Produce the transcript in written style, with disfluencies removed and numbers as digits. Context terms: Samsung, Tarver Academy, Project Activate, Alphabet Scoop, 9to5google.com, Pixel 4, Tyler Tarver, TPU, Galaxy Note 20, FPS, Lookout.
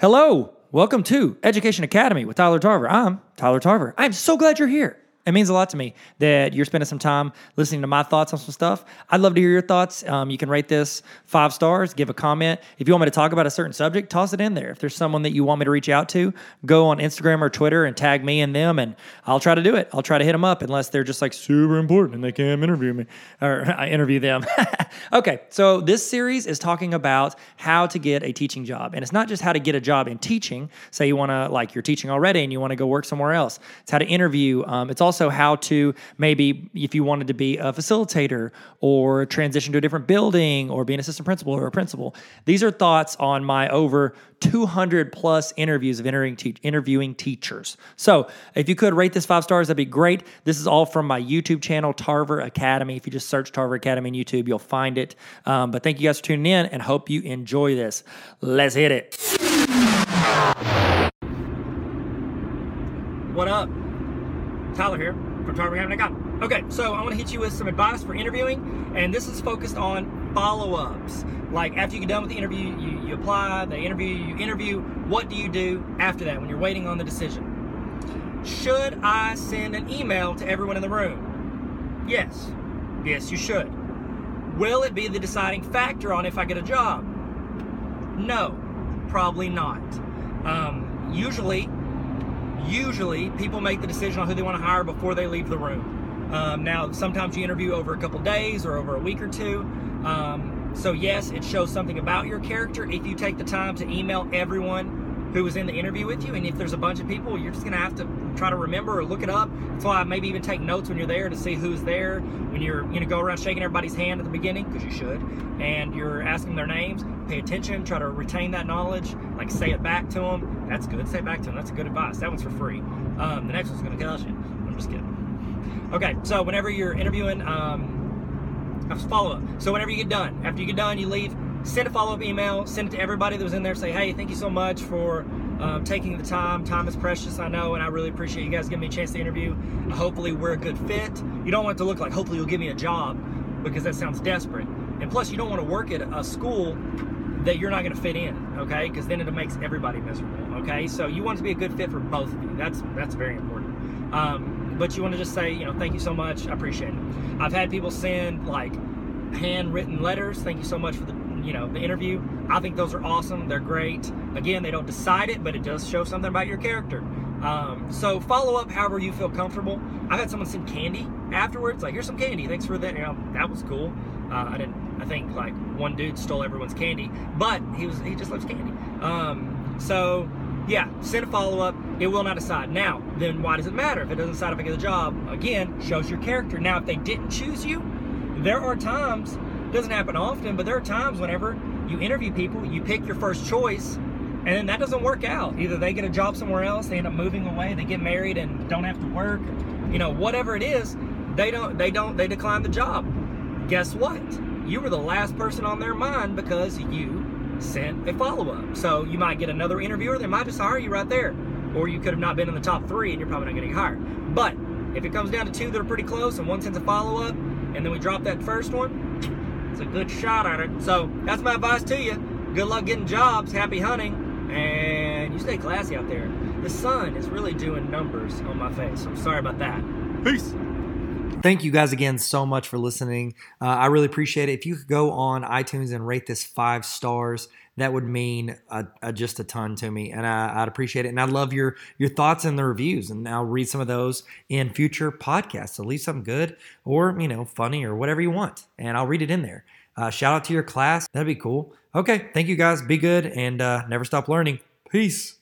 Hello, welcome to Education Academy with Tyler Tarver. I'm Tyler Tarver. I'm so glad you're here. It means a lot to me that you're spending some time listening to my thoughts on some stuff. I'd love to hear your thoughts. You can rate this 5 stars, give a comment. If you want me to talk about a certain subject, toss it in there. If there's someone that you want me to reach out to, go on Instagram or Twitter and tag me and them, and I'll try to do it. I'll try to hit them up unless they're just like super important and they can't interview me, or I interview them. Okay, so this series is talking about how to get a teaching job. And it's not just how to get a job in teaching. Say you want to, like, you're teaching already and you want to go work somewhere else. It's how to interview. It's also how to, maybe if you wanted to be a facilitator or transition to a different building or be an assistant principal or a principal. These are thoughts on my over 200 plus interviews of interviewing teachers. So if you could rate this 5 stars, that'd be great. This is all from my YouTube channel, Tarver Academy. If you just search Tarver Academy on YouTube, you'll find it. But thank you guys for tuning in and hope you enjoy this. Let's hit it. What up? Tyler here from Tarver Academy. Okay, so I want to hit you with some advice for interviewing, and this is focused on follow-ups. Like, after you get done with the interview, you apply, they interview, you interview. What do you do after that when you're waiting on the decision? Should I send an email to everyone in the room? Yes. Yes, you should. Will it be the deciding factor on if I get a job? No, probably not. Usually, people make the decision on who they want to hire before they leave the room. Now, sometimes you interview over a couple days or over a week or two. So yes, it shows something about your character if you take the time to email everyone who was in the interview with you. And if there's a bunch of people, you're just going to have to try to remember or look it up. That's why I maybe even take notes when you're there to see who's there. When you're going to go around shaking everybody's hand at the beginning, because you should, and you're asking their names, pay attention, try to retain that knowledge, like say it back to them. That's good. Say it back to them. That's a good advice. That one's for free. The next one's going to cost you. I'm just kidding. Okay, so whenever you're interviewing, follow up. So whenever you get done, after you get done, you leave, send a follow-up email, send it to everybody that was in there, say, hey, thank you so much for taking the time. Time is precious, I know, and I really appreciate you guys giving me a chance to interview. Hopefully we're a good fit. You don't want it to look like, hopefully you'll give me a job, because that sounds desperate. And plus, you don't want to work at a school that you're not going to fit in, okay? Because then it makes everybody miserable, okay? So you want to be a good fit for both of you. That's very important. But you want to just say, you know, thank you so much. I appreciate it. I've had people send, like, handwritten letters. Thank you so much for the interview. I think those are awesome. They're great. Again, they don't decide it, but it does show something about your character. So follow up however you feel comfortable. I've had someone send candy afterwards. Like, here's some candy. Thanks for that. You know, that was cool. I think like one dude stole everyone's candy, but he just loves candy. So yeah, send a follow-up. It will not decide. Now, then why does it matter? If it doesn't decide if I get a job, again, shows your character. Now, if they didn't choose you, there are times, it doesn't happen often, but there are times whenever you interview people, you pick your first choice, and then that doesn't work out. Either they get a job somewhere else, they end up moving away, they get married and don't have to work, you know, whatever it is, they decline the job. Guess what? You were the last person on their mind because you sent a follow-up. So you might get another interviewer, they might just hire you right there. Or you could have not been in the top 3 and you're probably not gonna get hired. But if it comes down to 2 that are pretty close and one sends a follow-up and then we drop that first one, it's a good shot at it. So that's my advice to you. Good luck getting jobs, happy hunting, and you stay classy out there. The sun is really doing numbers on my face, so I'm sorry about that. Peace. Thank you guys again so much for listening. I really appreciate it. If you could go on iTunes and rate this 5 stars, that would mean just a ton to me, and I'd appreciate it. And I love your thoughts and the reviews, and I'll read some of those in future podcasts. So leave something good or, you know, funny or whatever you want, and I'll read it in there. Shout out to your class. That'd be cool. Okay, thank you guys. Be good, and never stop learning. Peace.